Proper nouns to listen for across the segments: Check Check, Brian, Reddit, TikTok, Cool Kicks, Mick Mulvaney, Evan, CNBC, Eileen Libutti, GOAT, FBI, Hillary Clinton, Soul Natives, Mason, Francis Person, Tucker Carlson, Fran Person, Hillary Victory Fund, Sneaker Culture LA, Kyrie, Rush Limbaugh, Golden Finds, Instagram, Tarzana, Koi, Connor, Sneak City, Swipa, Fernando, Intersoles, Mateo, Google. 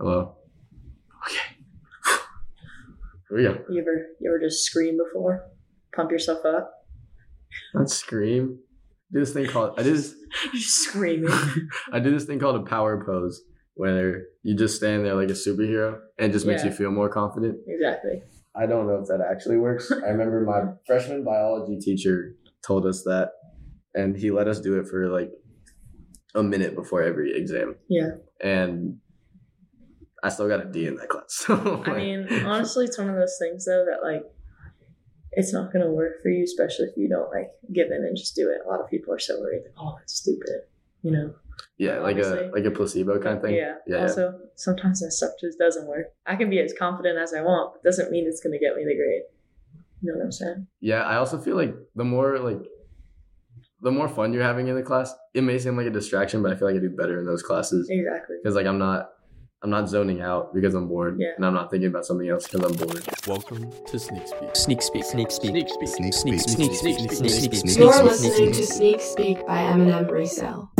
Hello. Okay. Here we go. You ever just scream before? Pump yourself up? Not scream. You're just screaming. I do this thing called a power pose, where you just stand there like a superhero and it just makes you feel more confident. Exactly. I don't know if that actually works. I remember my freshman biology teacher told us that, and he let us do it for like a minute before every exam. Yeah. And I still got a D in that class. So I mean, honestly, it's one of those things though that like, it's not going to work for you, especially if you don't like give in and just do it. A lot of people are so worried, like, oh, that's stupid, you know? Yeah, like honestly, a placebo kind of thing. Yeah. Also, sometimes that stuff just doesn't work. I can be as confident as I want, but doesn't mean it's going to get me the grade. You know what I'm saying? Yeah, I also feel like the more fun you're having in the class, it may seem like a distraction, but I feel like I do better in those classes. Exactly. Because like I'm not zoning out because I'm bored, and I'm not thinking about something else because I'm bored. Welcome to Sneak Speak. Sneak Speak. Sneak Speak. Sneak Speak. Sneak Speak. Sneak Speak. Sneak Speak. You're listening to Sneak Speak by M&M Resale.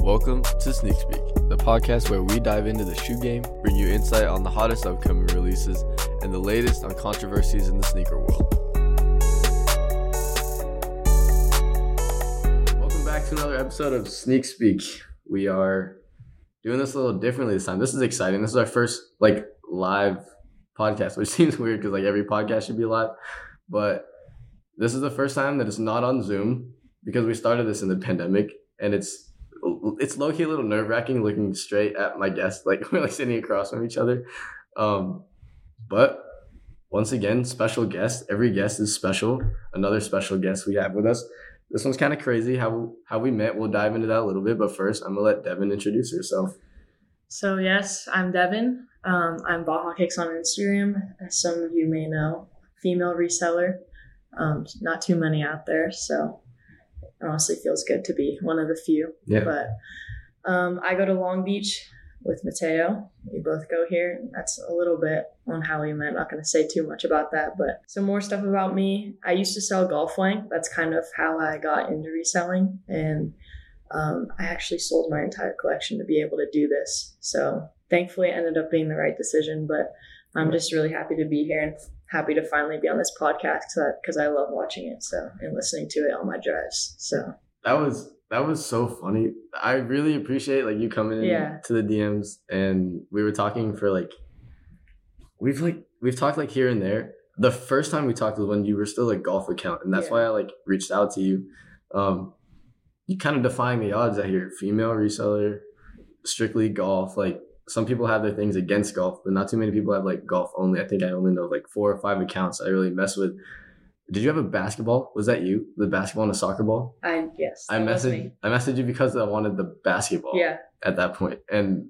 Welcome to Sneak Speak, the podcast where we dive into the shoe game, bring you insight on the hottest upcoming releases, and the latest on controversies in the sneaker world. To another episode of Sneak Speak. We are doing this a little differently this time. This is exciting. This is our first like live podcast, which seems weird because like every podcast should be live, but this is the first time that it's not on Zoom because we started this in the pandemic, and it's low-key a little nerve-wracking looking straight at my guest, like we're like sitting across from each other, but once again, special guest. Every guest is special. Another special guest we have with us. This one's kind of crazy how we met. We'll dive into that a little bit, but first I'm gonna let Devin introduce herself. So yes, I'm Devin. I'm Baja Kicks on Instagram, as some of you may know. Female reseller. Not too many out there, so it honestly feels good to be one of the few. Yeah. But I go to Long Beach with Mateo. We both go here. That's a little bit on how we met. Not going to say too much about that, but some more stuff about me. I used to sell Golf Wang. That's kind of how I got into reselling, and I actually sold my entire collection to be able to do this. So thankfully, it ended up being the right decision. But I'm just really happy to be here and happy to finally be on this podcast because I love watching it and listening to it on my drives. So that was so funny. I really appreciate like you coming in to the DMs, and we were talking for like we've talked like here and there. The first time we talked was when you were still a Golf account, and that's why I like reached out to you. You kind of defying the odds out here. Female reseller, strictly Golf. Like some people have their things against Golf, but not too many people have like Golf only. I think I only know like 4 or 5 accounts I really mess with. Did you have a basketball? Was that you? The basketball and a soccer ball? Yes. I messaged you because I wanted the basketball at that point. And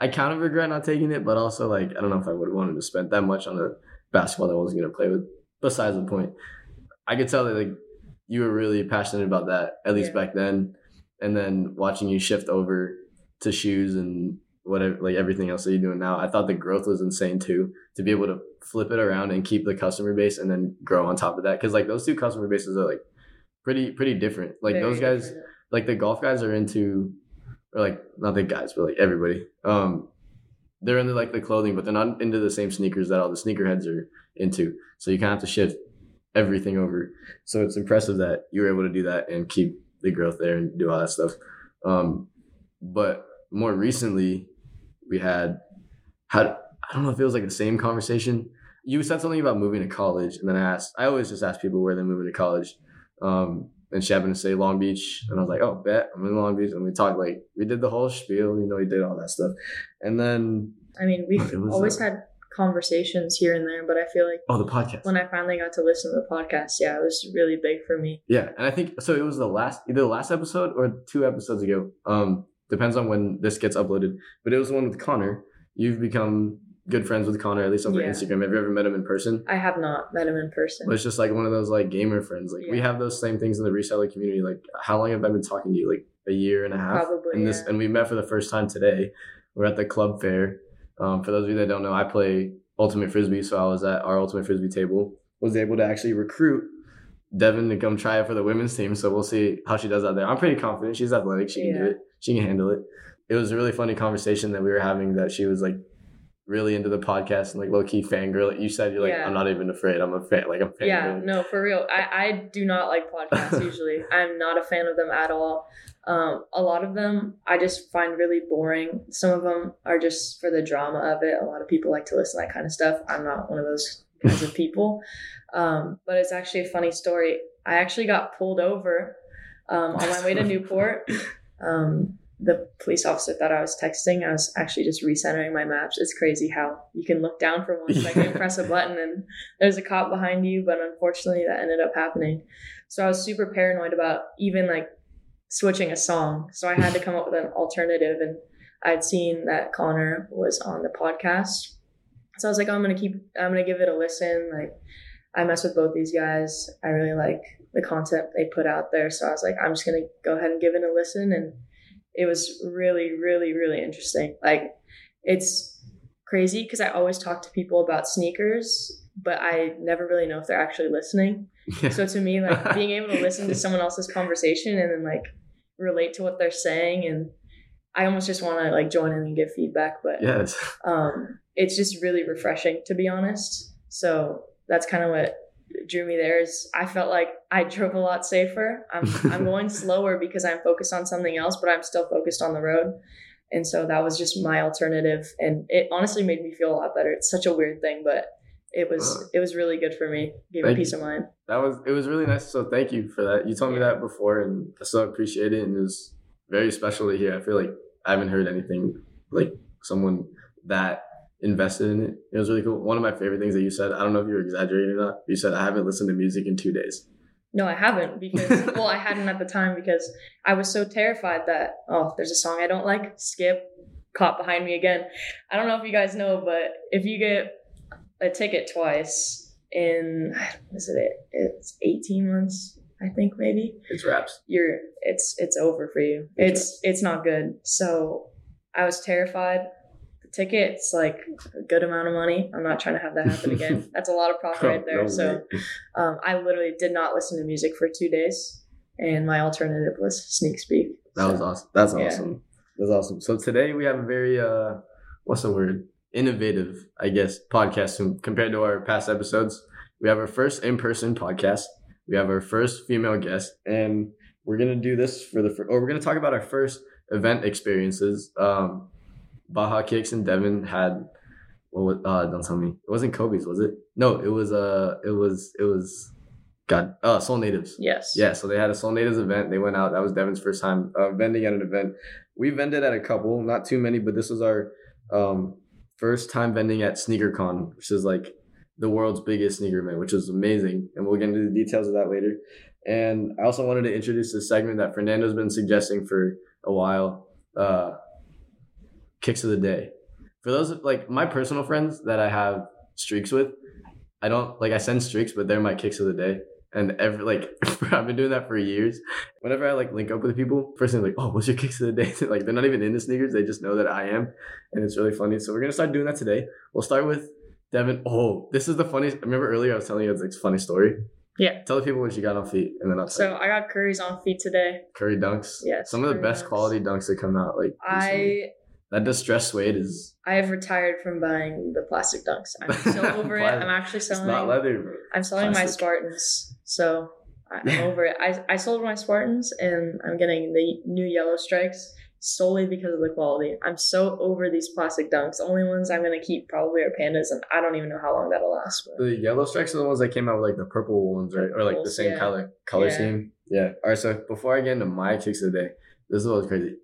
I kind of regret not taking it, but also like I don't know if I would have wanted to spend that much on a basketball that I wasn't gonna play with. Besides the point. I could tell that like you were really passionate about that, at least back then. And then watching you shift over to shoes and whatever, like everything else that you're doing now, I thought the growth was insane too, to be able to flip it around and keep the customer base and then grow on top of that, because like those two customer bases are like pretty different. Like very those guys different. Like the Golf guys are into, or like not the guys but like everybody, they're into like the clothing, but they're not into the same sneakers that all the sneakerheads are into, so you kind of have to shift everything over. So it's impressive that you were able to do that and keep the growth there and do all that stuff. But more recently we had, I don't know if it was like the same conversation. You said something about moving to college, and then I always just ask people where they're moving to college. And she happened to say Long Beach, and I was like, oh, bet, I'm in Long Beach. And we talked, like, we did the whole spiel, you know, we did all that stuff. And then, I mean, we've always had conversations here and there, but I feel like the podcast, when I finally got to listen to the podcast, it was really big for me. Yeah. And I think, so it was either the last episode or 2 episodes ago. Depends on when this gets uploaded, but it was the one with Connor. You've become good friends with Connor, at least over Instagram. Have you ever met him in person? I have not met him in person. Well, it's just like one of those like gamer friends. Like we have those same things in the reseller community. Like how long have I been talking to you? Like a year and a half. Probably. And and we met for the first time today. We're at the club fair. For those of you that don't know, I play ultimate frisbee, so I was at our ultimate frisbee table. Was able to actually recruit Devin to come try it for the women's team. So we'll see how she does out there. I'm pretty confident. She's athletic. She can do it. She can handle it. It was a really funny conversation that we were having, that she was like really into the podcast and like low-key fangirl. You said you're like, I'm not even afraid. I'm a fan. Like, I'm fangirl. Yeah, no, for real. I do not like podcasts usually. I'm not a fan of them at all. A lot of them I just find really boring. Some of them are just for the drama of it. A lot of people like to listen to that kind of stuff. I'm not one of those kinds of people. But it's actually a funny story. I actually got pulled over on my way to Newport. The police officer thought I was texting. I was actually just recentering my maps. It's crazy how you can look down for 1 second, press a button, and there's a cop behind you. But unfortunately, that ended up happening. So I was super paranoid about even like switching a song. So I had to come up with an alternative. And I'd seen that Connor was on the podcast. So I was like, I'm going to give it a listen. Like, I mess with both these guys. I really like the content they put out there. So I was like, I'm just going to go ahead and give it a listen. And it was really, really, really interesting. Like, it's crazy because I always talk to people about sneakers, but I never really know if they're actually listening. Yeah. So to me, like being able to listen to someone else's conversation and then like relate to what they're saying, and I almost just want to like join in and give feedback, but it's just really refreshing, to be honest. So that's kind of what drew me there, is I felt like I drove a lot safer. I'm going slower because I'm focused on something else, but I'm still focused on the road. And so that was just my alternative. And it honestly made me feel a lot better. It's such a weird thing, but it was really good for me. Gave me peace of mind. It was really nice. So thank you for that. You told me that before, and I so appreciate it. And it was very special to hear. I feel like I haven't heard anything like someone that invested in it. It was really cool. One of my favorite things that you said, I don't know if you were exaggerating or not, you said, I haven't listened to music in 2 days. No, I haven't, because well, I hadn't at the time, because I was so terrified that, oh, there's a song I don't like, skip, caught behind me again. I don't know if you guys know, but if you get a ticket twice in, it's 18 months, I think, maybe, it's wraps. It's over for you. It's not good. So I was terrified. Tickets, like a good amount of money. I'm not trying to have that happen again. That's a lot of profit right there. So I literally did not listen to music for 2 days, and my alternative was Sneak Speak. Was awesome. That's awesome. That's awesome. So today we have a very innovative, I guess, podcast compared to our past episodes. We have our first in-person podcast. We have our first female guest, and we're gonna do this we're gonna talk about our first event experiences. Baja Kicks and Devin had, don't tell me. It wasn't Kobe's, was it? No, it was Soul Natives. Yes. Yeah, so they had a Soul Natives event. They went out. That was Devin's first time vending at an event. We vended at a couple, not too many, but this was our first time vending at SneakerCon, which is like the world's biggest sneaker event, which is amazing. And we'll get into the details of that later. And I also wanted to introduce a segment that Fernando's been suggesting for a while, Kicks of the Day. For those like my personal friends that I have streaks with, I don't like, I send streaks, but they're my kicks of the day. And I've been doing that for years. Whenever I like link up with people, first thing like, oh, what's your kicks of the day? Like, they're not even into sneakers, they just know that I am, and it's really funny. So we're gonna start doing that today. We'll start with Devin. Oh, this is the funniest. Remember earlier I was telling you it's like funny story. Yeah. Tell the people what you got on feet, and then I'll tell you. So I got Curry's on feet today. Curry dunks. Yes. Some of the best quality dunks that come out. Like recently. That distress suede is... I have retired from buying the plastic dunks. I'm so over it. I'm actually selling... It's not leather, bro. I'm selling plastic. My Spartans. So I'm over it. I sold my Spartans, and I'm getting the new yellow strikes solely because of the quality. I'm so over these plastic dunks. The only ones I'm going to keep probably are Pandas, and I don't even know how long that'll last. But. The yellow strikes are the ones that came out with like the purple ones, right? Or like the same color scheme. Yeah. All right. So before I get into my kicks of the day, this is what was crazy.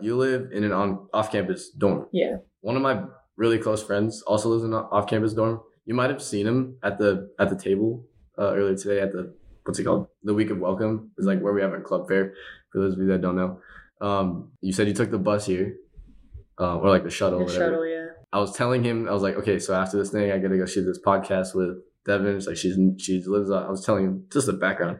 You live in an off-campus dorm. Yeah. One of my really close friends also lives in an off-campus dorm. You might have seen him at the table earlier today at the, the Week of Welcome. It's like where we have our club fair, for those of you that don't know. You said you took the bus here, or like the shuttle. Shuttle, yeah. I was telling him, I was like, okay, so after this thing, I got to go shoot this podcast with Devin. It's like she lives out. I was telling him just the background.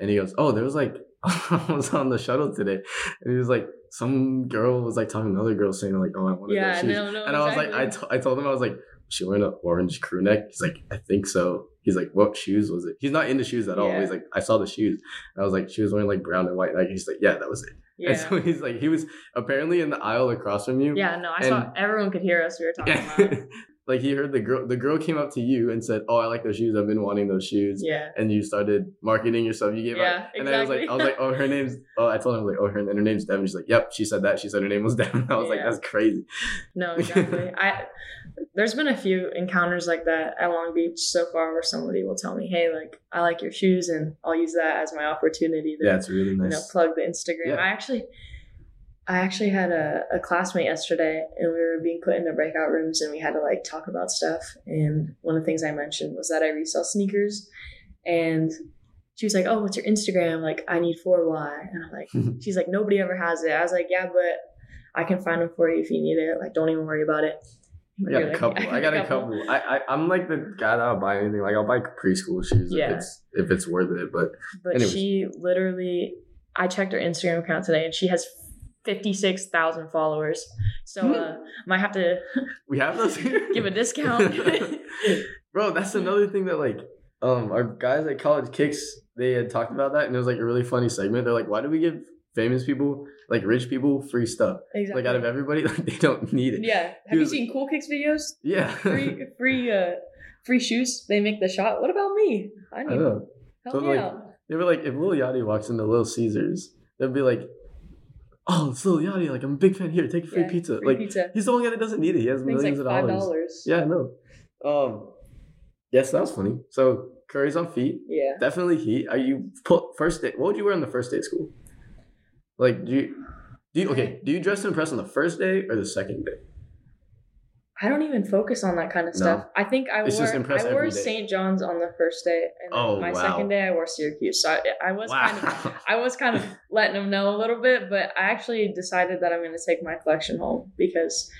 And he goes, oh, there was like... I was on the shuttle today, and he was like, some girl was like talking to another girl saying like, oh, I wanted that shoes. And I was like, I told him, I was like, she wearing an orange crew neck? He's like, I think so. He's like, what shoes was it? He's not into shoes at all. Yeah. He's like, I saw the shoes. And I was like, she was wearing like brown and white. Like, he's like, yeah, that was it. Yeah. And so he's like, he was apparently in the aisle across from you. Yeah, no, I saw everyone could hear us. We were talking about like he heard the girl came up to you and said, oh, I like those shoes. I've been wanting those shoes. Yeah. And you started marketing yourself. You gave out. And exactly. I was like, oh, her name's, oh, I told him like, oh, her name's Devin. She's like, yep. She said that. She said her name was Devin. I was like, that's crazy. No, exactly. There's been a few encounters like that at Long Beach so far where somebody will tell me, hey, like, I like your shoes, and I'll use that as my opportunity to it's really nice. You know, plug the Instagram. Yeah. I actually had a classmate yesterday, and we were being put into breakout rooms, and we had to like talk about stuff. And one of the things I mentioned was that I resell sneakers, and she was like, oh, what's your Instagram? Like, I need 4Y. And I'm like, she's like, nobody ever has it. I was like, yeah, but I can find them for you if you need it. Like, don't even worry about it. I got a couple. I'm like the guy that'll buy anything. Like, I'll buy preschool shoes if it's worth it. But she literally, I checked her Instagram account today, and she has 56,000 followers. So might have to. We have those here. Give a discount, bro. That's another thing that like our guys at College Kicks, they had talked about that, and it was like a really funny segment. They're like, why do we give famous people, like rich people, free stuff? Exactly. Like, out of everybody, like, they don't need it. Yeah. Have you seen Cool Kicks videos? Yeah. free shoes. They make the shot. What about me? I know. Help me out. They were like, if Lil Yachty walks into Little Caesars, they'd be like, oh, it's Lil Yachty. Like, I'm a big fan. Here, take a free pizza. Free pizza. He's the one guy that doesn't need it. He has millions of dollars. Yeah, I know. Yes, that was funny. So Curry's on feet. Yeah. Definitely heat. Are you first day? What would you wear on the first day of school? Like, do you dress to impress on the first day or the second day? I don't even focus on that kind of stuff. I think I wore St. John's on the first day, and second day I wore Syracuse. So I was kind of letting them know a little bit, but I actually decided that I'm going to take my collection home because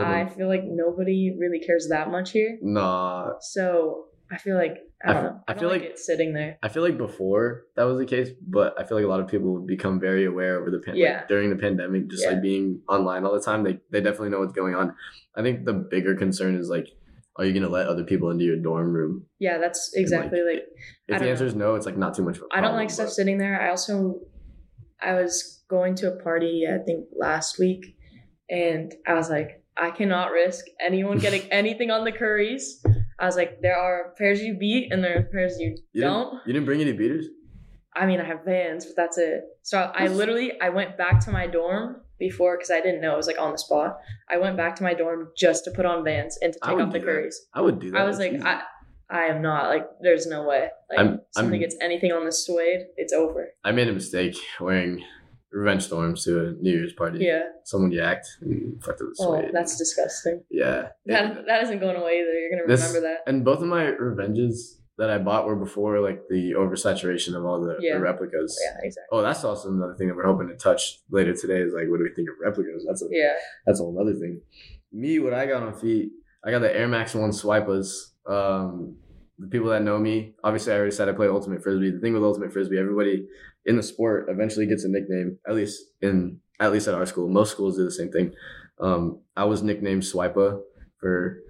I feel like nobody really cares that much here. Nah. So I feel like I don't know. I feel like it's sitting there. I feel like before that was the case, but I feel like a lot of people would become very aware over the during the pandemic, just like being online all the time. They definitely know what's going on. I think the bigger concern is like, are you gonna let other people into your dorm room? Yeah, that's exactly like if the answer is no, it's like not too much of a problem. I don't like stuff sitting there. I was going to a party I think last week, and I was like, I cannot risk anyone getting anything on the Curries. I was like, there are pairs you beat and there are pairs you don't. You didn't bring any beaters? I mean, I have Vans, but that's it. So I went back to my dorm before because I didn't know. It was like on the spot. I went back to my dorm just to put on Vans and to take off the Curries. I would do that. I was like, I am not. Like, there's no way. Like, somebody gets anything on the suede, it's over. I made a mistake wearing revenge storms to a New Year's party. Yeah. Someone yacked and fucked up the suede. Oh, that's disgusting. Yeah. That isn't going away either. You're going to remember that. And both of my revenges that I bought were before like the oversaturation of all the replicas. Yeah, exactly. Oh, that's also another thing that we're hoping to touch later today is like, what do we think of replicas? That's a whole other thing. Me, what I got on feet, I got the Air Max 1 Swipas. The people that know me, obviously I already said I play Ultimate Frisbee. The thing with Ultimate Frisbee, everybody in the sport eventually gets a nickname, at least at our school. Most schools do the same thing. I was nicknamed Swipa for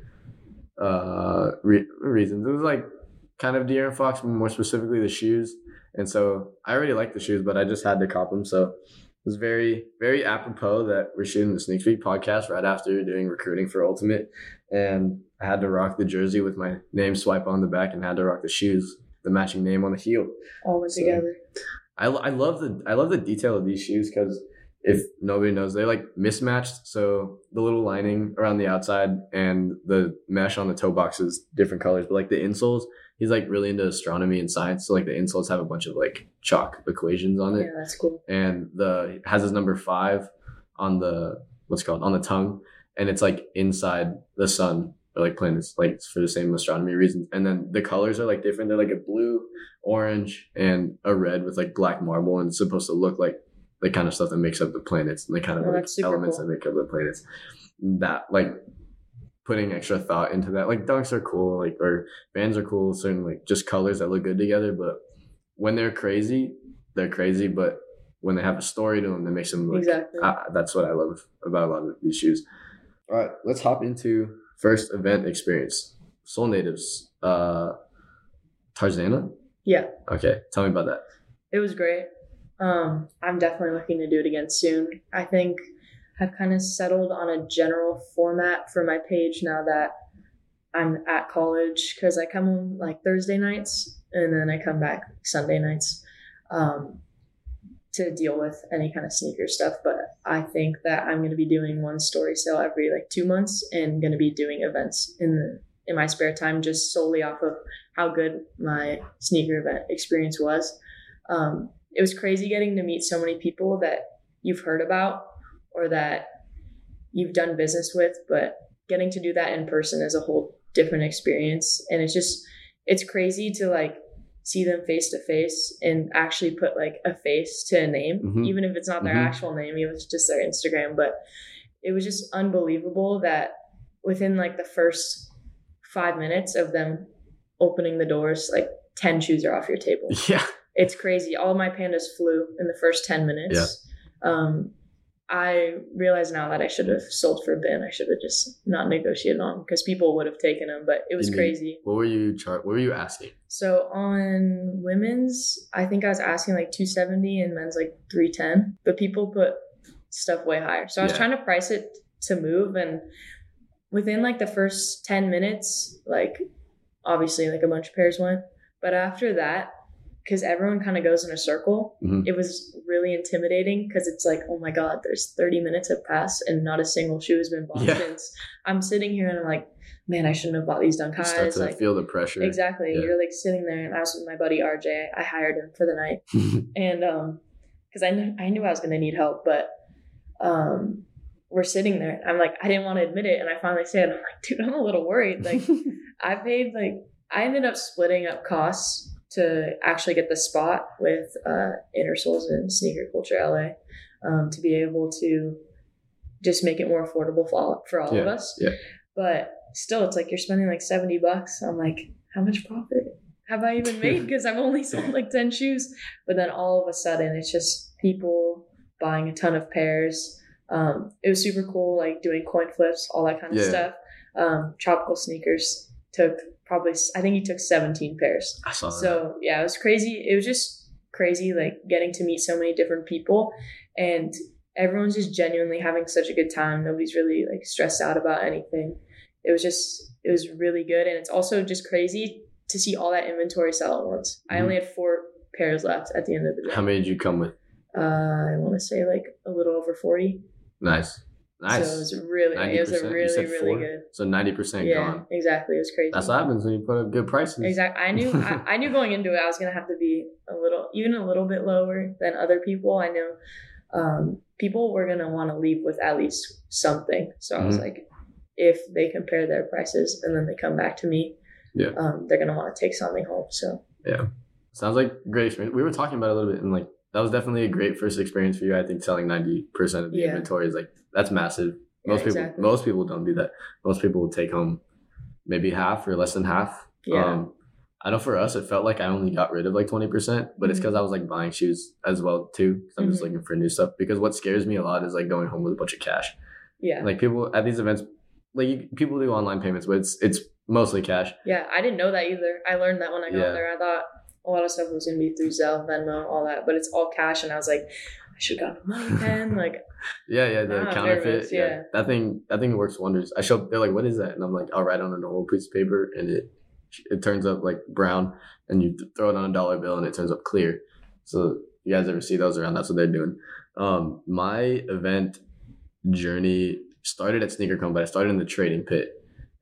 reasons. It was like kind of De'Aaron Fox, more specifically the shoes. And so I already liked the shoes, but I just had to cop them. So it was very, very apropos that we're shooting the Sneak Speak podcast right after doing recruiting for Ultimate. And I had to rock the jersey with my name Swipe on the back, and had to rock the shoes, the matching name on the heel. All together. I love the detail of these shoes because if nobody knows, they're like mismatched. So the little lining around the outside and the mesh on the toe box is different colors. But like the insoles, he's like really into astronomy and science. So like the insoles have a bunch of like chalk equations on it. Yeah, that's cool. And has his number 5 on the on the tongue. And it's like inside the sun or like planets, like for the same astronomy reasons. And then the colors are like different. They're like a blue, orange, and a red with like black marble. And it's supposed to look like the kind of stuff that makes up the planets and the kind of like elements that make up the planets. That like putting extra thought into that. Like dunks are cool, like, or Vans are cool. Certain like just colors that look good together. But when they're crazy. But when they have a story to them, that makes them look. Exactly. That's what I love about a lot of these shoes. All right, let's hop into First event experience. Soul Natives. Tarzana? Yeah. Okay. Tell me about that. It was great. I'm definitely looking to do it again soon. I think I've kind of settled on a general format for my page now that I'm at college, because I come home like Thursday nights and then I come back Sunday nights to deal with any kind of sneaker stuff. But I think that I'm going to be doing one story sale every like 2 months and going to be doing events in my spare time just solely off of how good my sneaker event experience was. It was crazy getting to meet so many people that you've heard about or that you've done business with, but getting to do that in person is a whole different experience. And it's crazy to like see them face to face and actually put like a face to a name, mm-hmm. even if it's not their mm-hmm. actual name, it was just their Instagram. But it was just unbelievable that within like the first 5 minutes of them opening the doors, like 10 shoes are off your table. Yeah. It's crazy. All my pandas flew in the first 10 minutes. Yeah. I realize now that I should have sold for a bin. I should have just not negotiated on because people would have taken them, but it was crazy. What were you asking? So on women's, I think I was asking like 270 and men's like 310, but people put stuff way higher. So I was trying to price it to move. And within like the first 10 minutes, like obviously like a bunch of pairs went, but after that, because everyone kind of goes in a circle. Mm-hmm. It was really intimidating because it's like, oh my God, there's 30 minutes have passed and not a single shoe has been bought since. I'm sitting here and I'm like, man, I shouldn't have bought these Dunk Highs. You start to feel the pressure. Exactly. Yeah. You're like sitting there, and I was with my buddy RJ. I hired him for the night. And because I knew I was going to need help, but we're sitting there. And I'm like, I didn't want to admit it. And I finally said, I'm like, dude, I'm a little worried. Like I ended up splitting up costs to actually get the spot with Intersoles and Sneaker Culture LA to be able to just make it more affordable for all of us. Yeah. But still, it's like you're spending like $70. I'm like, how much profit have I even made? Because I've only sold like 10 shoes. But then all of a sudden, it's just people buying a ton of pairs. It was super cool, like doing coin flips, all that kind of stuff. Tropical Sneakers took 17 pairs. I saw that. So yeah, it was crazy. It was just crazy, like getting to meet so many different people, and everyone's just genuinely having such a good time. Nobody's really like stressed out about anything. It was really good. And it's also just crazy to see all that inventory sell at once. Mm-hmm. I only had 4 pairs left at the end of the day. How many did you come with? I want to say like a little over 40. Nice. So it was really good. So 90% gone. Yeah, exactly. It was crazy. That's what happens when you put up good prices. Exactly. I knew I knew going into it I was gonna have to be a little bit lower than other people. I know people were gonna want to leave with at least something. So I was like, if they compare their prices and then they come back to me, they're gonna want to take something home. So yeah, sounds like great experience. We were talking about it a little bit, and like that was definitely a great first experience for you. I think selling 90% of the inventory is like. That's massive. Most people don't do that. Most people will take home maybe half or less than half. Yeah. I know for us, it felt like I only got rid of like 20%, but it's because I was like buying shoes as well too. Because I'm just looking for new stuff. Because what scares me a lot is like going home with a bunch of cash. Yeah. Like people at these events, like people do online payments, but it's mostly cash. Yeah. I didn't know that either. I learned that when I got there. I thought a lot of stuff was going to be through Zelle, Venmo, all that, but it's all cash. And I was like, I should have got the money pen. Like, the counterfeit. Yeah. That thing works wonders. They're like, what is that? And I'm like, I'll write on a normal piece of paper and it turns up like brown, and you throw it on a dollar bill and it turns up clear. So you guys ever see those around? That's what they're doing. My event journey started at SneakerCon, but I started in the trading pit,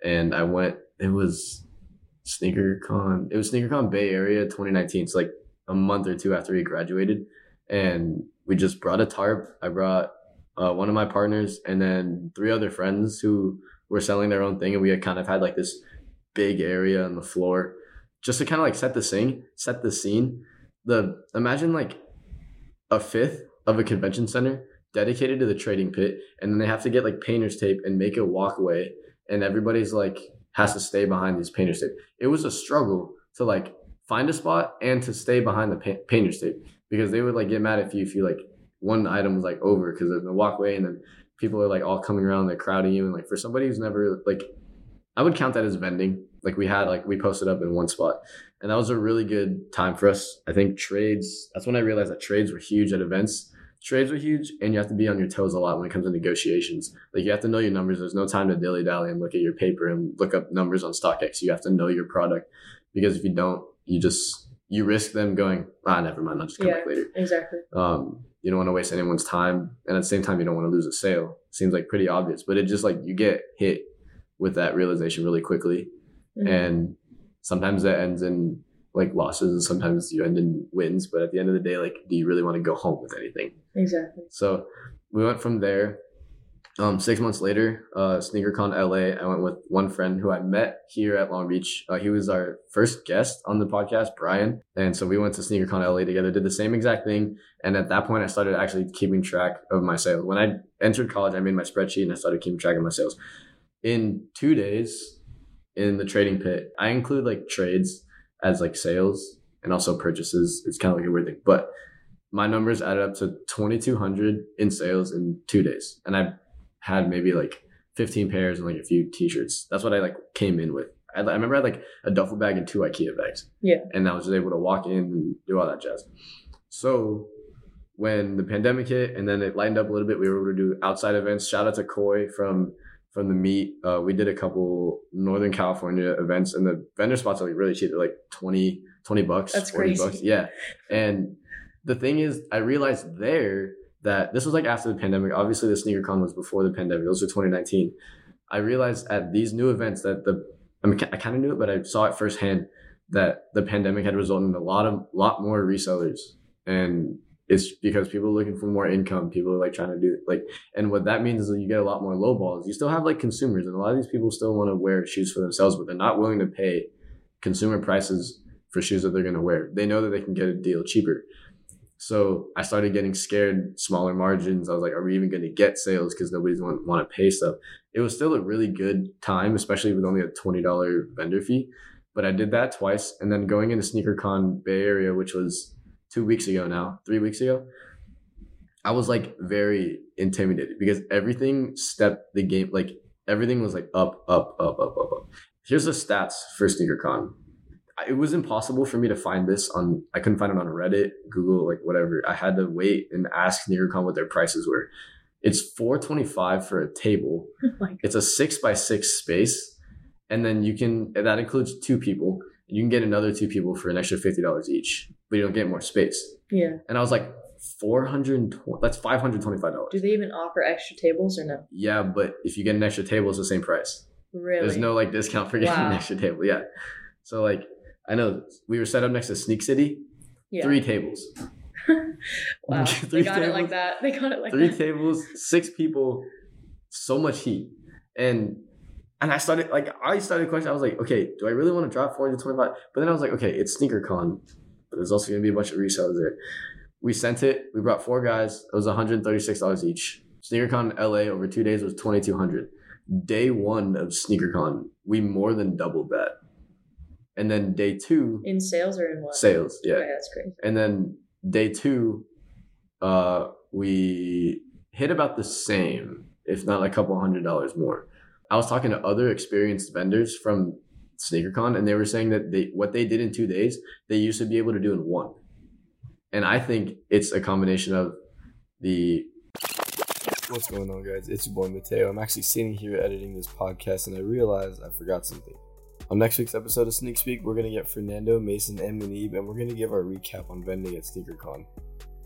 and I went, it was SneakerCon Bay Area 2019. So like a month or two after we graduated, and we just brought a tarp. I brought one of my partners and then 3 other friends who were selling their own thing. And we had kind of had like this big area on the floor just to kind of like set the scene. Imagine like a fifth of a convention center dedicated to the trading pit. And then they have to get like painter's tape and make a walkway. And everybody's like has to stay behind these painter's tape. It was a struggle to like find a spot and to stay behind the painter's tape. Because they would like get mad if you like one item was like over because there's no walkway, and then people are like all coming around, they're crowding you, and like for somebody who's never like I would count that as vending. Like we had, like we posted up in one spot, and that was a really good time for us. I think trades, that's when I realized that trades were huge at events. Trades were huge, and you have to be on your toes a lot when it comes to negotiations. Like you have to know your numbers. There's no time to dilly dally and look at your paper and look up numbers on StockX. You have to know your product, because if you don't, you risk them going, never mind, I'll just come back later. Exactly. You don't want to waste anyone's time, and at the same time, you don't want to lose a sale. Seems like pretty obvious, but it just like you get hit with that realization really quickly, mm-hmm. and sometimes that ends in like losses, and sometimes you end in wins. But at the end of the day, like, do you really want to go home with anything? Exactly. So we went from there. 6 months later, SneakerCon LA, I went with one friend who I met here at Long Beach. He was our first guest on the podcast, Brian. And so we went to SneakerCon LA together, did the same exact thing. And at that point, I started actually keeping track of my sales. When I entered college, I made my spreadsheet and I started keeping track of my sales. In 2 days in the trading pit, I include like trades as like sales and also purchases. It's kind of like a weird thing, but my numbers added up to 2,200 in sales in 2 days. And I had maybe like 15 pairs and like a few t-shirts. That's what I like came in with. I remember I had like a duffel bag and 2 IKEA bags. Yeah. And I was just able to walk in and do all that jazz. So when the pandemic hit and then it lightened up a little bit, we were able to do outside events. Shout out to Koi from the meet. We did a couple Northern California events, and the vendor spots are like really cheap. They're like $20. That's crazy. $40. Yeah. And the thing is, I realized there that this was like after the pandemic. Obviously, the SneakerCon was before the pandemic. Those were 2019. I realized at these new events that I kind of knew it, but I saw it firsthand that the pandemic had resulted in a lot more resellers. And it's because people are looking for more income. People are like trying to do like, and what that means is that you get a lot more low balls. You still have like consumers, and a lot of these people still want to wear shoes for themselves, but they're not willing to pay consumer prices for shoes that they're going to wear. They know that they can get a deal cheaper. So I started getting scared, smaller margins. I was like, are we even going to get sales? Because nobody's going to want to pay stuff. It was still a really good time, especially with only a $20 vendor fee. But I did that twice. And then going into SneakerCon Bay Area, which was 3 weeks ago, I was like very intimidated because everything stepped the game. Like everything was like up. Here's the stats for SneakerCon. It was impossible for me to find this on, I couldn't find it on Reddit, Google, like whatever. I had to wait and ask SneakerCon what their prices were. It's $425 for a table. Oh, it's a 6x6 space. And then that includes 2 people. You can get another 2 people for an extra $50 each, but you don't get more space. Yeah. And I was like, that's $525. Do they even offer extra tables or no? Yeah, but if you get an extra table, it's the same price. Really? There's no like discount for getting an extra table. Yeah. So like, I know we were set up next to Sneak City, 3 tables. Wow, They got it like that. 3 tables, 6 people, so much heat. And I started questioning. I was like, okay, do I really want to drop $425? But then I was like, okay, it's SneakerCon, but there's also going to be a bunch of resellers there. We sent it. We brought 4 guys. It was $136 each. SneakerCon LA over 2 days was $2,200. Day 1 of SneakerCon, we more than doubled that. And then day 2 in sales or in what? Sales, yeah. Okay, that's crazy. And then day 2, we hit about the same, if not a couple $100 more. I was talking to other experienced vendors from SneakerCon, and they were saying that what they did in 2 days, they used to be able to do in 1. And I think it's a combination of What's going on, guys? It's your boy Mateo. I'm actually sitting here editing this podcast, and I realized I forgot something. On next week's episode of Sneak Speak, we're going to get Fernando, Mason, and Maneeb, and we're going to give our recap on vending at SneakerCon.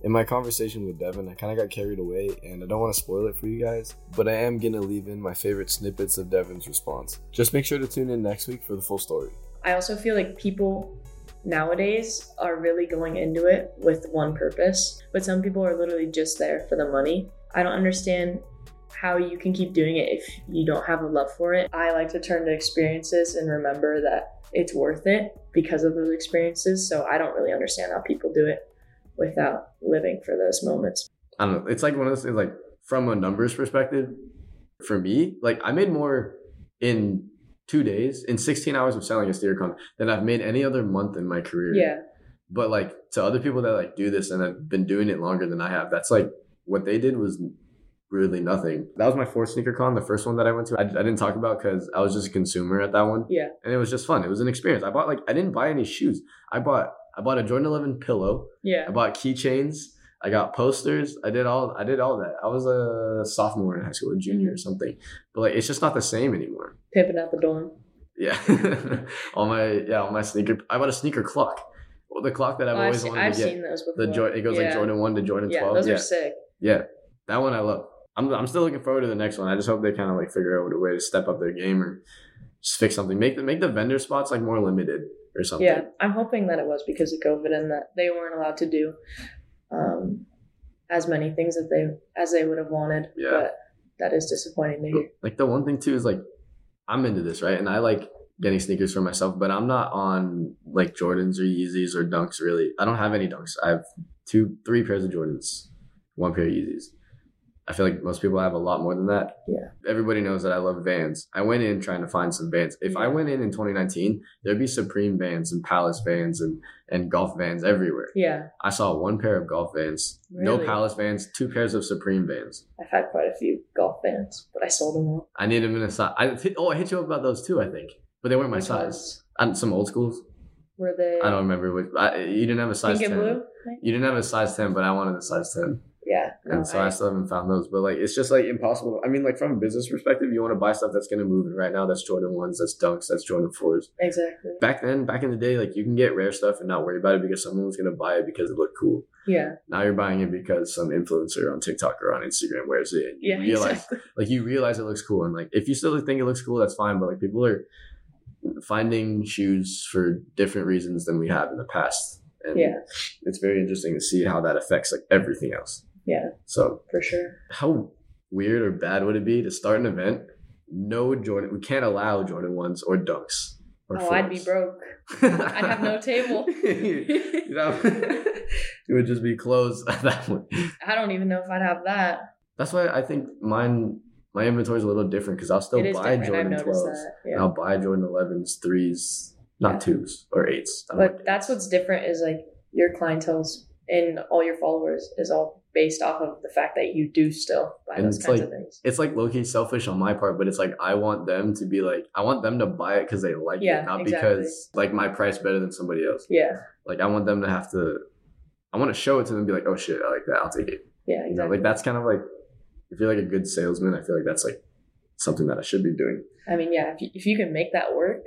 In my conversation with Devin, I kind of got carried away, and I don't want to spoil it for you guys, but I am going to leave in my favorite snippets of Devin's response. Just make sure to tune in next week for the full story. I also feel like people nowadays are really going into it with one purpose, but some people are literally just there for the money. I don't understand how you can keep doing it if you don't have a love for it. I like to turn to experiences and remember that it's worth it because of those experiences. So I don't really understand how people do it without living for those moments. I don't know. It's like one of those things, like from a numbers perspective, for me, like I made more in 2 days, in 16 hours of selling a SneakerCon than I've made any other month in my career. Yeah. But like to other people that like do this and have been doing it longer than I have, that's like what they did was really nothing. That was my fourth SneakerCon, the first one that I went to. I didn't talk about because I was just a consumer at that one. Yeah. And it was just fun. It was an experience. I bought I didn't buy any shoes. I bought a Jordan 11 pillow. Yeah. I bought keychains. I got posters. I did all that. I was a sophomore in high school, a junior or something. But it's just not the same anymore. Pimping out the dorm. Yeah. all my sneaker. I bought a sneaker clock. Well, the clock that I've always wanted to get. I've seen those before. It goes like Jordan 1 to Jordan 12. Yeah, those are sick. Yeah. That one I love. I'm still looking forward to the next one. I just hope they kind of figure out a way to step up their game or just fix something. Make the vendor spots more limited or something. Yeah, I'm hoping that it was because of COVID and that they weren't allowed to do as many things as they would have wanted. Yeah. But that is disappointing to hear. The one thing too is I'm into this, right? And I like getting sneakers for myself, but I'm not on Jordans or Yeezys or Dunks really. I don't have any Dunks. I have 3 pairs of Jordans, 1 pair of Yeezys. I feel like most people have a lot more than that. Yeah. Everybody knows that I love Vans. I went in trying to find some Vans. If I went in 2019, there'd be Supreme Vans and Palace Vans and Golf Vans everywhere. Yeah. I saw 1 pair of Golf Vans, really? No Palace Vans, 2 pairs of Supreme Vans. I've had quite a few Golf Vans, but I sold them all. I need them in a size. I hit you up about those too, I think. But they weren't my size. And some old schools. Were they? I don't remember. You didn't have a size 10. Pink and blue? Right? You didn't have a size 10, but I wanted a size 10. Yeah. And so I still haven't found those. But it's just impossible. I mean, from a business perspective, you want to buy stuff that's going to move. And right now, that's Jordan 1s, that's Dunks, that's Jordan 4s. Exactly. Back in the day, you can get rare stuff and not worry about it because someone was going to buy it because it looked cool. Yeah. Now you're buying it because some influencer on TikTok or on Instagram wears it. And you realize, exactly. You realize it looks cool. And if you still think it looks cool, that's fine. But people are finding shoes for different reasons than we have in the past. And it's very interesting to see how that affects everything else. Yeah. So for sure. How weird or bad would it be to start an event? No Jordan. We can't allow Jordan 1s or Dunks. I'd be broke. I'd have no table. It would just be closed at that point. I don't even know if I'd have that. That's why I think my inventory is a little different because I'll still buy Jordan 12s. Yeah. And I'll buy Jordan 11s, 3s, not 2s or 8s. But that's what's different is your clientele's and all your followers is all based off of the fact that you do still buy and those kinds of things. It's low-key selfish on my part, but it's I want them to be I want them to buy it because they like it, not exactly. Because my price better than somebody else. Yeah. I want them to I want to show it to them and be oh shit, I like that, I'll take it. Yeah, exactly. That's if you're a good salesman, I feel that's something that I should be doing. I mean, yeah, if you can make that work,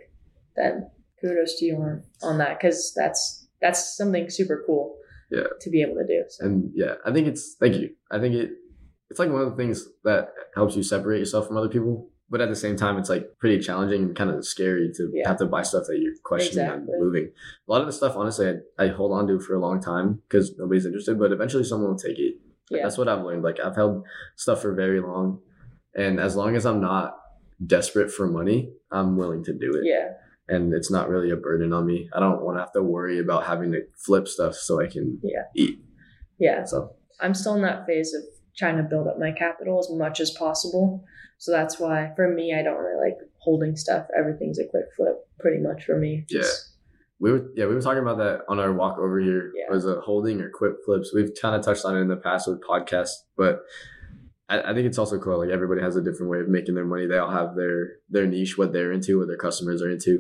then kudos to you on that because that's something super cool. Yeah. To be able to do. So. And I think thank you. I think it's one of the things that helps you separate yourself from other people. But at the same time, it's pretty challenging and kind of scary to have to buy stuff that you're questioning and moving. A lot of the stuff, honestly, I hold on to for a long time because nobody's interested, but eventually someone will take it. Yeah. That's what I've learned. I've held stuff for very long. And as long as I'm not desperate for money, I'm willing to do it. Yeah. And it's not really a burden on me. I don't want to have to worry about having to flip stuff so I can eat. Yeah. So I'm still in that phase of trying to build up my capital as much as possible. So that's why for me, I don't really like holding stuff. Everything's a quick flip pretty much for me. Just, we were talking about that on our walk over here. Yeah. Was a holding or quick flips. We've kind of touched on it in the past with podcasts, but I think it's also cool. Everybody has a different way of making their money. They all have their niche, what they're into, what their customers are into.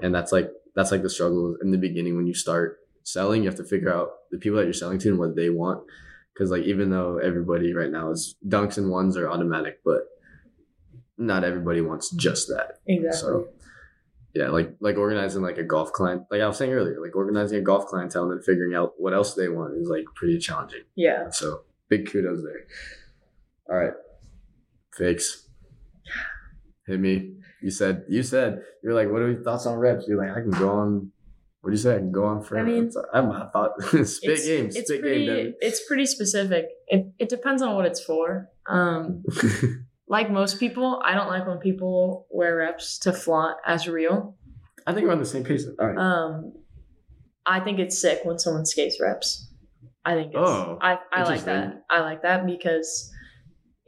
And that's the struggle in the beginning when you start selling. You have to figure out the people that you're selling to and what they want. Because even though everybody right now is Dunks and 1s are automatic, but not everybody wants just that. Exactly. So yeah, organizing a golf client, I was saying earlier, organizing a golf clientele and then figuring out what else they want is pretty challenging. Yeah. So big kudos there. All right. Fakes. Hit me. You said, you're what are your thoughts on reps? You're I can go on. What do you say? I can go on forever. I mean, I'm not thought. Spit game, Devin. It's pretty specific. It depends on what it's for. Like most people, I don't like when people wear reps to flaunt as real. I think we're on the same page. All right. I think it's sick when someone skates reps. I think it's, I like that. I like that because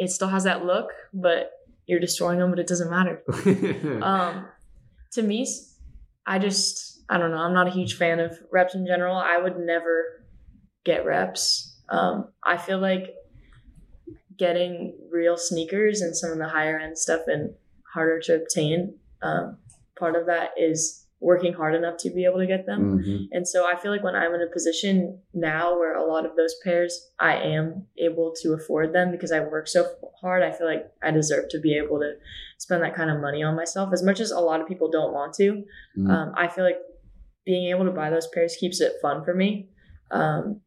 it still has that look, but you're destroying them, but it doesn't matter. To me, I don't know. I'm not a huge fan of reps in general. I would never get reps. I feel like getting real sneakers and some of the higher end stuff and harder to obtain, part of that is working hard enough to be able to get them. Mm-hmm. And so I feel like when I'm in a position now where a lot of those pairs, I am able to afford them because I work so hard, I feel like I deserve to be able to spend that kind of money on myself, as much as a lot of people don't want to. Mm-hmm. I feel like being able to buy those pairs keeps it fun for me.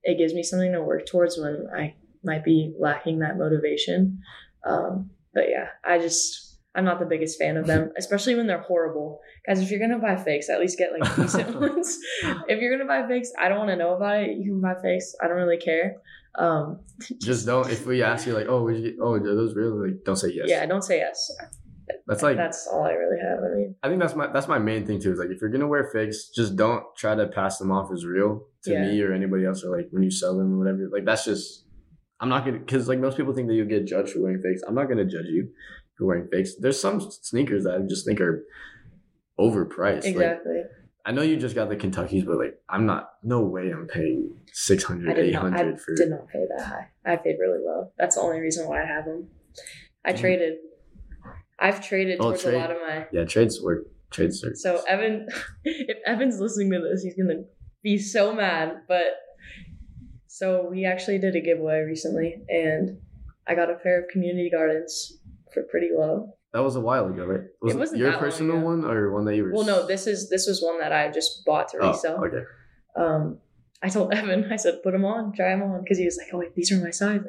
It gives me something to work towards when I might be lacking that motivation. But yeah, I'm not the biggest fan of them, especially when they're horrible. Guys, if you're going to buy fakes, at least get like decent ones. If you're going to buy fakes, I don't want to know about it. You can buy fakes. I don't really care. Just don't, if we ask you like, oh, are those real? Like, don't say yes. Yeah. Don't say yes. That's all I really have. I mean, I think that's my main thing too, is like, if you're going to wear fakes, just don't try to pass them off as real to me or anybody else. Or like when you sell them or whatever, like that's just, I'm not going to, cause like most people think that you'll get judged for wearing fakes. I'm not going to judge you for wearing fakes. There's some sneakers that I just think are overpriced. Exactly. Like, I know you just got the Kentuckys, but like no way I'm paying $600, $800 for. I did not pay that high. I paid really low. That's the only reason why I have them. I've traded towards a lot of my. Yeah, trades work. So Evan, if Evan's listening to this, he's gonna be so mad. But so we actually did a giveaway recently, and I got a pair of Community Gardens for pretty low. That was a while ago, right? It wasn't your personal one or one that you were? Well, no, this was one that I just bought to resell. Oh, okay. I told Evan, I said, put them on, try them on. Because he was like, oh, wait, these are my size.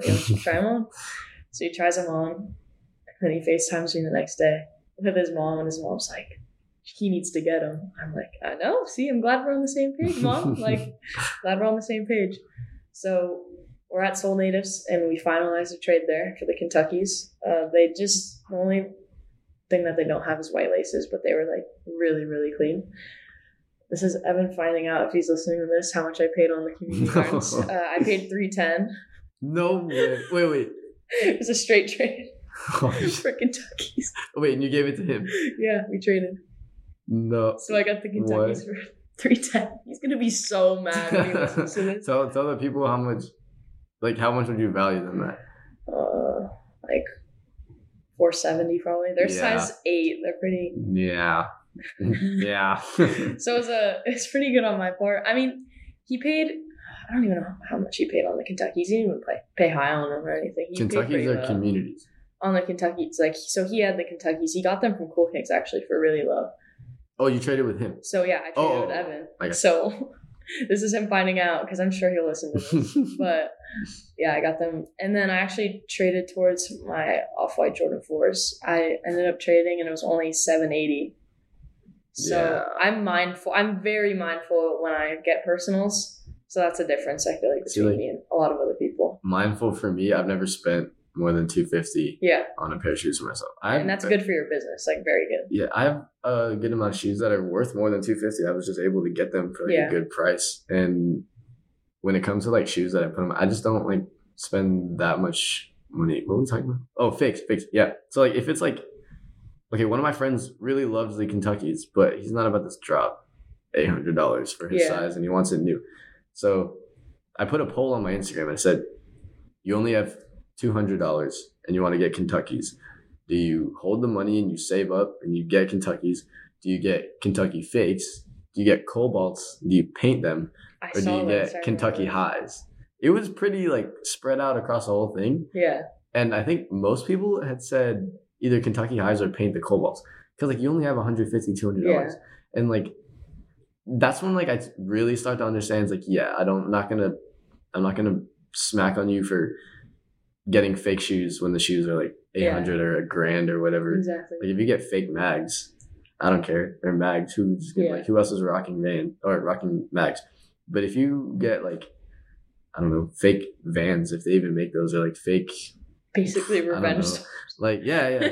Try them on. So he tries them on. Then he FaceTimes me the next day with his mom. And his mom's like, he needs to get them. I'm like, I know. See, I'm glad we're on the same page, Mom. Glad we're on the same page. So we're at Soul Natives, and we finalized a trade there for the Kentuckys. They just only... thing that they don't have is white laces, but they were like really, really clean. This is Evan finding out, if he's listening to this, how much I paid on the Community Cards. I paid $310. No way. Wait. It was a straight trade for Kentucky's. Wait, and you gave it to him? Yeah, we traded. No. So I got the Kentucky's for $310. He's gonna be so mad when he listens to this. Tell the people how much would you value them at? Like 470 probably. They're size 8. They're pretty. Yeah. Yeah. So it's pretty good on my part. I mean, he paid, I don't even know how much he paid on the Kentuckys. He didn't even pay high on them or anything. Kentuckys are communities. On the Kentuckys. So he had the Kentuckys. He got them from Cool Kicks actually for really low. Oh, you traded with him? So yeah, I traded with Evan. I got so this is him finding out, because I'm sure he'll listen to this. But yeah, I got them. And then I actually traded towards my off-white Jordan 4s. I ended up trading, and it was only $780. So yeah. I'm very mindful when I get personals. So that's a difference, I feel like, between me and a lot of other people. Mindful for me, I've never spent more than $250 on a pair of shoes for myself. And that's good for your business, like very good. Yeah, I have a good amount of shoes that are worth more than $250. I was just able to get them for a good price. And when it comes to like shoes that I put them, I just don't like spend that much money. What were we talking about? Oh, fix. Yeah. So like if it's like, okay, one of my friends really loves the Kentuckys, but he's not about to drop $800 for his size, and he wants it new. So I put a poll on my Instagram and I said, you only have $200 and you want to get Kentuckys. Do you hold the money and you save up and you get Kentuckys? Do you get Kentucky fakes? Do you get Cobalts? Do you paint them? Or do you get Kentucky highs? It was pretty like spread out across the whole thing. Yeah. And I think most people had said either Kentucky highs or paint the Cobalts, because like you only have $150, $200. Yeah. And like that's when like I really start to understand, it's like, yeah, I'm not gonna smack on you for getting fake shoes when the shoes are like $800 or $1,000 or whatever. Exactly. Like if you get fake mags, I don't care. They're mags. Who else is rocking Van or rocking mags? But if you get like, I don't know, fake Vans, if they even make those, are like fake. Basically revenge stores. Like, yeah.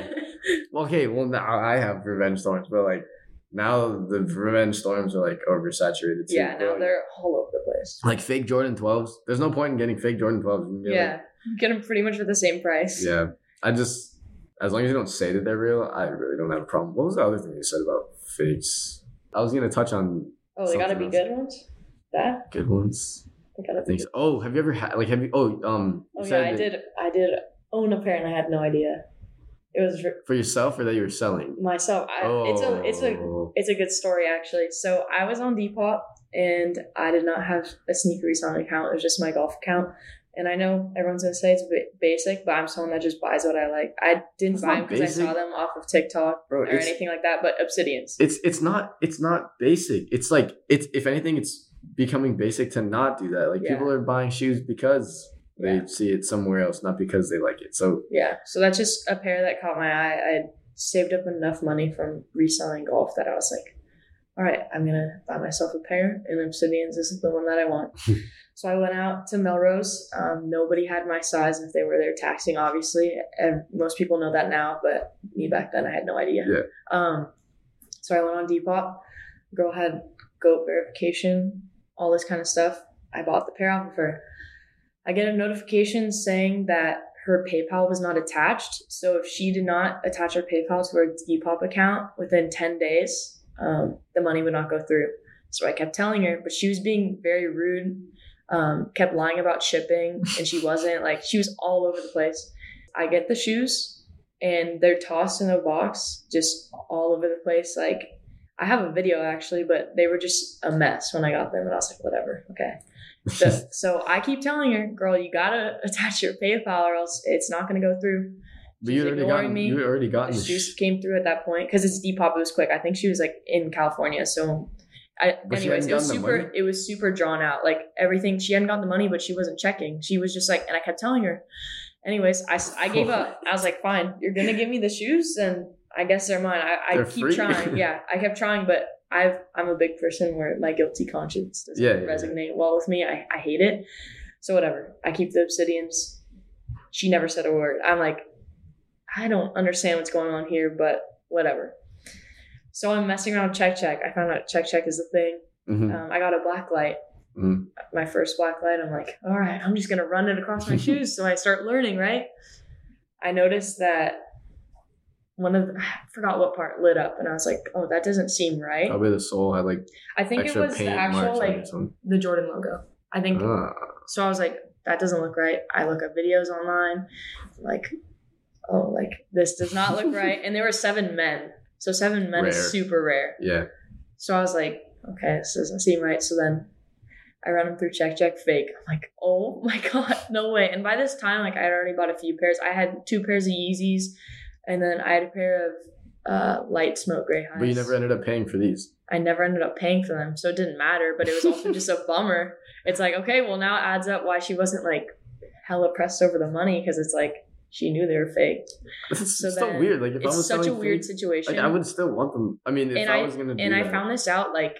Well, now I have revenge storms, but like now the revenge storms are like oversaturated too. Yeah, now they're all over the place. Like fake Jordan 12s. There's no point in getting fake Jordan 12s. You can get get them pretty much for the same price. Yeah. I just, as long as you don't say that they're real, I really don't have a problem. What was the other thing you said about fakes? I was going to touch on. Oh, they got to be good ones? That? Good ones. They got to be good. So. Oh, have you ever had, like, have you, I did own a pair and I had no idea. It was for yourself or that you were selling? Myself. It's a good story actually. So I was on Depop and I did not have a sneaker reselling account. It was just my golf account. And I know everyone's going to say it's a bit basic, but I'm someone that just buys what I like. I didn't buy them because I saw them off of TikTok or anything like that, but Obsidians. It's not basic. It's like, if anything, it's becoming basic to not do that. Like people are buying shoes because they see it somewhere else, not because they like it. So that's just a pair that caught my eye. I saved up enough money from reselling golf that I was like, all right, I'm going to buy myself a pair, and Obsidians, this is the one that I want. So I went out to Melrose. Nobody had my size. If they were there taxing, obviously. And most people know that now, but me back then, I had no idea. Yeah. So I went on Depop. Girl had goat verification, all this kind of stuff. I bought the pair off of her. I get a notification saying that her PayPal was not attached. So if she did not attach her PayPal to her Depop account within 10 days... the money would not go through. So I kept telling her, but she was being very rude, kept lying about shipping, and she wasn't. Like, she was all over the place. I get the shoes, and they're tossed in a box, just all over the place. Like, I have a video, actually, but they were just a mess when I got them, and I was like, whatever, okay. So I keep telling her, girl, you gotta attach your PayPal or else it's not gonna go through. But you already got the juice came through at that point because it's Depop. It was quick. I think she was like in California, so it was super drawn out. Like everything, she hadn't gotten the money, but she wasn't checking. She was just like, and I kept telling her. Anyways, I gave up. I was like, fine, you're gonna give me the shoes, and I guess they're mine. I keep trying. Yeah, I kept trying, but I'm a big person where my guilty conscience doesn't resonate well with me. I hate it. So whatever. I keep the Obsidians. She never said a word. I'm like, I don't understand what's going on here, but whatever. So I'm messing around with Check Check. I found out Check Check is the thing. Mm-hmm. I got a black light. Mm-hmm. My first black light. I'm like, all right, I'm just going to run it across my shoes. So I start learning, right? I noticed that I forgot what part lit up. And I was like, oh, that doesn't seem right. Probably the sole had like, I think it was the actual, like the Jordan logo. I think. So I was like, that doesn't look right. I look up videos online. Like, oh, like this does not look right. And there were 7 men. So 7 men is super rare. Yeah. So I was like, okay, this doesn't seem right. So then I run them through Check Check Fake. I'm like, oh my God, no way. And by this time, like I had already bought a few pairs. I had 2 pairs of Yeezys and then I had a pair of light smoke gray highs. But you never ended up paying for these. I never ended up paying for them. So it didn't matter, but it was also just a bummer. It's like, okay, well now it adds up why she wasn't like hella pressed over the money because it's like, she knew they were fake. It's so still weird. Like if it's such a weird situation. Like I would still want them. I mean, if I was going to do that. I found this out, like,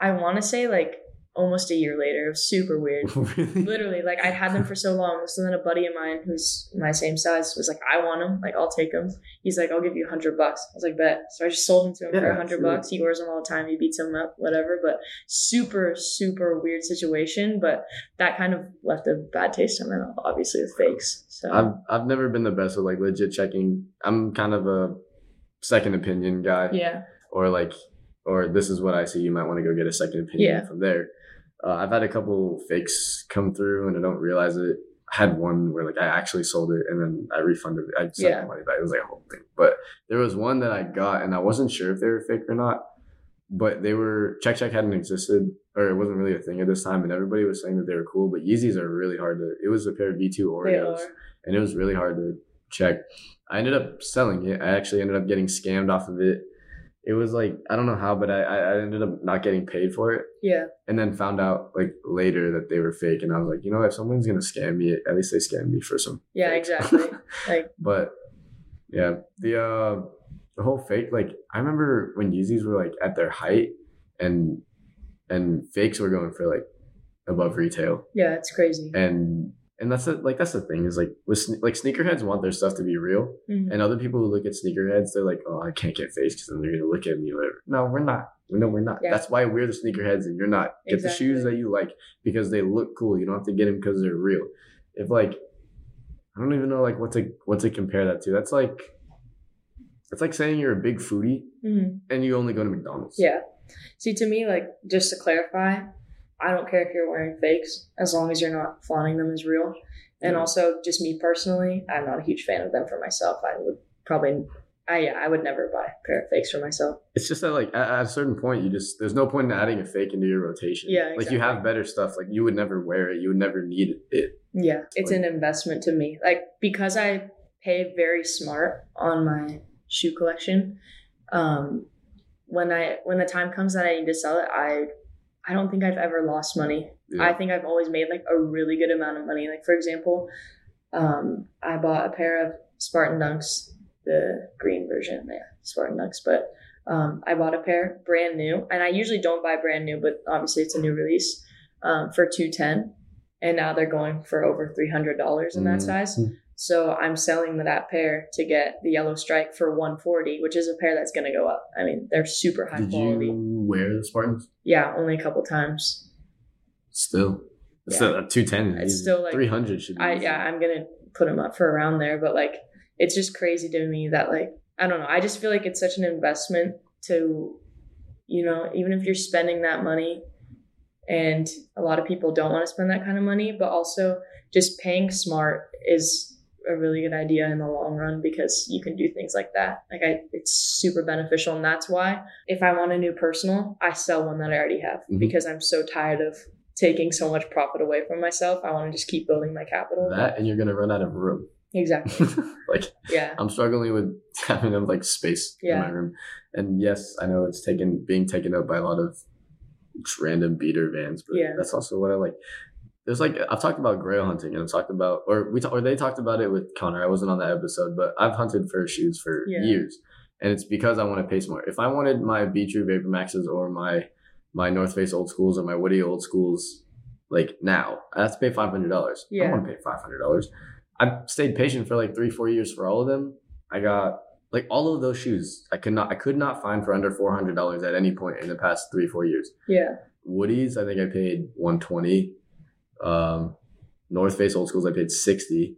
I want to say like almost a year later. It was super weird. Really? Literally. Like I'd had them for so long. So then a buddy of mine who's my same size was like, I want them. Like I'll take them. He's like, I'll give you $100. I was like, bet. So I just sold them to him for $100. He wears them all the time. He beats them up, whatever. But super, super weird situation. But that kind of left a bad taste in my mouth, obviously, with fakes. So I've never been the best with like legit checking. I'm kind of a second opinion guy. Yeah. Or this is what I see. You might want to go get a second opinion from there. I've had a couple fakes come through and I don't realize it. I had one where like I actually sold it and then I refunded it. I sent the money back. It was like a whole thing. But there was one that I got and I wasn't sure if they were fake or not. But they were, Check Check hadn't existed or it wasn't really a thing at this time. And everybody was saying that they were cool. But Yeezys are really hard to, it was a pair of V2 Oreos and it was really hard to check. I ended up selling it. I actually ended up getting scammed off of it. It was like, I don't know how, but I ended up not getting paid for it. Yeah. And then found out like later that they were fake. And I was like, you know, if someone's going to scam me, at least they scam me for some. Yeah, fakes. Exactly. Like, but yeah, the whole fake, like I remember when Yeezys were like at their height and fakes were going for like above retail. Yeah, it's crazy. And that's the thing is like with like sneakerheads want their stuff to be real, and other people who look at sneakerheads they're like, oh, I can't get fakes because then they're gonna look at me later. No, we're not. No, we're not. Yeah. That's why we're the sneakerheads and you're not. Get the shoes that you like because they look cool. You don't have to get them because they're real. If like, I don't even know like what to compare that to. That's like, it's like saying you're a big foodie and you only go to McDonald's. Yeah. See, to me, like just to clarify. I don't care if you're wearing fakes as long as you're not flaunting them as real. And also just me personally, I'm not a huge fan of them for myself. I would never buy a pair of fakes for myself. It's just that like at a certain point, there's no point in adding a fake into your rotation. Yeah, exactly. Like you have better stuff. Like you would never wear it. You would never need it. Yeah, it's like, an investment to me. Like because I pay very smart on my shoe collection. When the time comes that I need to sell it, I don't think I've ever lost money. Yeah. I think I've always made like a really good amount of money. Like for example, I bought a pair of Spartan Dunks. The green version, yeah, Spartan Dunks. But I bought a pair brand new, and I usually don't buy brand new, but obviously it's a new release for $210, and now they're going for over $300 in that size. So I'm selling that pair to get the yellow stripe for $140, which is a pair that's going to go up. I mean, they're super high quality. Did you wear the Spartans? Yeah, only a couple times. Still, it's still at $210. It's still like $300 should be. I'm gonna put them up for around there, but like. It's just crazy to me that like, I don't know. I just feel like it's such an investment to, you know, even if you're spending that money, and a lot of people don't want to spend that kind of money, but also just paying smart is a really good idea in the long run because you can do things like that. Like it's super beneficial. And that's why if I want a new personal, I sell one that I already have because I'm so tired of taking so much profit away from myself. I want to just keep building my capital. That and you're going to run out of room. Exactly. Like, yeah. I'm struggling with having enough like space in my room. And yes, I know it's being taken up by a lot of random beater vans, but that's also what I like. There's like, I've talked about grail hunting, and I've talked about, or they talked about it with Connor. I wasn't on that episode, but I've hunted for shoes for years, and it's because I want to pay smart. If I wanted my B-True Vapor Maxes or my North Face Old Schools or my Woody Old Schools, like now, I have to pay $500. Yeah. I want to pay $500. I stayed patient for like 3-4 years for all of them. I got like all of those shoes. I could not find for under $400 at any point in the past 3-4 years. Yeah. Woodies, I think I paid $120. North Face Old Schools, I paid $60,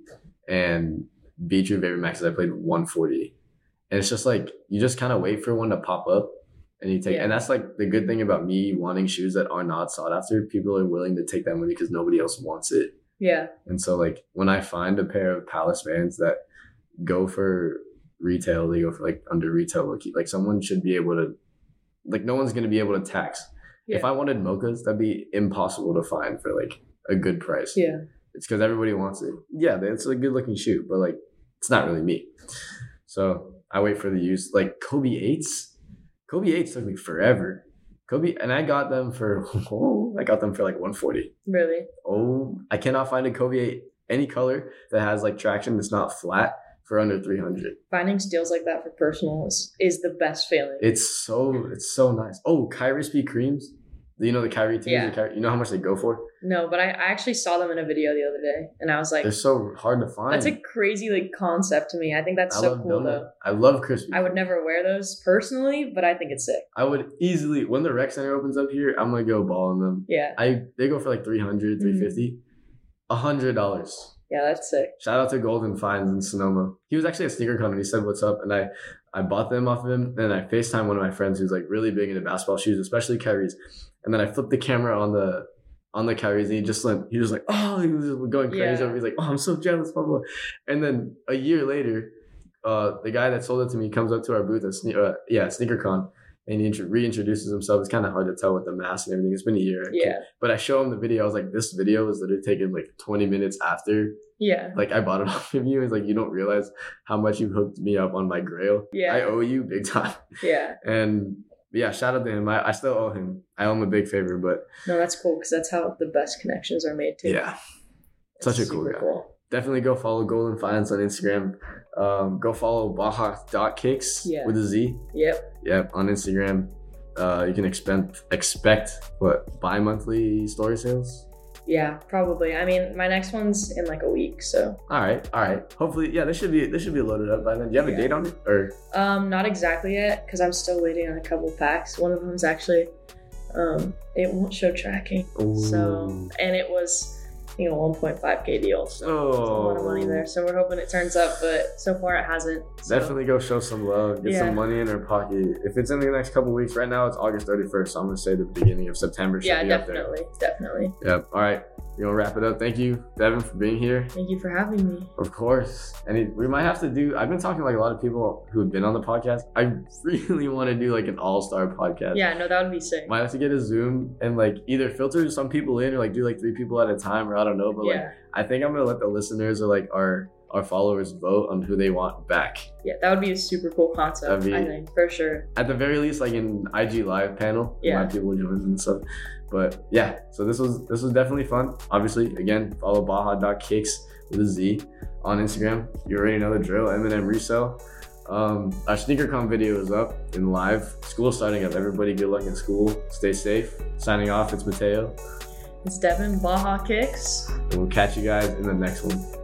and Be True Vapor Maxes, I paid $140. And it's just like you just kind of wait for one to pop up, and you take. Yeah. And that's like the good thing about me wanting shoes that are not sought after. People are willing to take that money because nobody else wants it. Yeah. And so like when I find a pair of Palace Vans that go for retail, they go for like under retail, like someone should be able to, like no one's going to be able to tax. Yeah. If I wanted Mochas, that'd be impossible to find for like a good price. Yeah. It's because everybody wants it. Yeah. It's a good looking shoe, but like, it's not really me. So I wait for the use, like Kobe 8s took me forever. And I got them for like $140. Really? Oh, I cannot find a Kobe 8, any color that has like traction that's not flat for under $300. Finding steals like that for personals is the best feeling. It's so nice. Oh, Kyrie Speed Creams. You know the Kyrie teams? Yeah. You know how much they go for? No, but I actually saw them in a video the other day, and I was like... They're so hard to find. That's a crazy like concept to me. I think that's so cool, though. I love Krispy Kreme. I would never wear those personally, but I think it's sick. I would easily... When the rec center opens up here, I'm going to go ball on them. Yeah. They go for like $300, $350. $100. Yeah, that's sick. Shout out to Golden Finds in Sonoma. He was actually at SneakerCon, and he said, what's up? And I bought them off of him, and I FaceTimed one of my friends who's like really big into basketball shoes, especially Kyrie's. And then I flipped the camera on the Kyrie's, and he was like, oh, he was going crazy over. He's like, oh, I'm so jealous, blah, blah. And then a year later, the guy that sold it to me comes up to our booth at SneakerCon, and he reintroduces himself. It's kind of hard to tell with the mask and everything. It's been a year. Yeah. But I show him the video. I was like, this video was literally taken like 20 minutes after. Yeah. Like I bought it off of you. He's like, you don't realize how much you hooked me up on my grail. Yeah. I owe you big time. Yeah. And yeah, shout out to him. I still owe him. I owe him a big favor, but no, that's cool because that's how the best connections are made too. Yeah. Such a cool guy. Cool. Definitely go follow Golden Finance on Instagram. Go follow Baja.Kicks with a Z. Yep, on Instagram. You can expect what, bi-monthly story sales? Yeah, probably. I mean, my next one's in like a week, so. All right. Hopefully, yeah, this should be loaded up by then. Do you have a date on it, or? Not exactly yet, because I'm still waiting on a couple packs. One of them's actually, it won't show tracking. Ooh. So, and it was, you know, 1.5K deal. So there's a lot of money there. So we're hoping it turns up, but so far it hasn't. So. Definitely go show some love, get some money in her pocket. If it's in the next couple of weeks, right now it's August 31st. So I'm gonna say the beginning of September. Yeah, definitely. Up there. Definitely. Yep. All right. we're gonna wrap it up. Thank you, Devin, for being here. Thank you for having me. Of course. And we might have to do, I've been talking to like a lot of people who have been on the podcast. I really want to do like an all-star podcast. Yeah, no, that would be sick. Might have to get a Zoom and like either filter some people in or like do like 3 people at a time, or I don't know. But yeah. Like, I think I'm gonna let the listeners or like our followers vote on who they want back. Yeah, that would be a super cool concept, I think, for sure. At the very least, like an IG live panel. Yeah. A lot of people join and stuff. But yeah, so this was definitely fun. Obviously, again, follow Baja.Kicks with a Z on Instagram. You already know the drill. M&M resale. Our SneakerCon video is up and live. School's starting up. Everybody, good luck in school. Stay safe. Signing off, it's Mateo. It's Devin, Baja Kicks. And we'll catch you guys in the next one.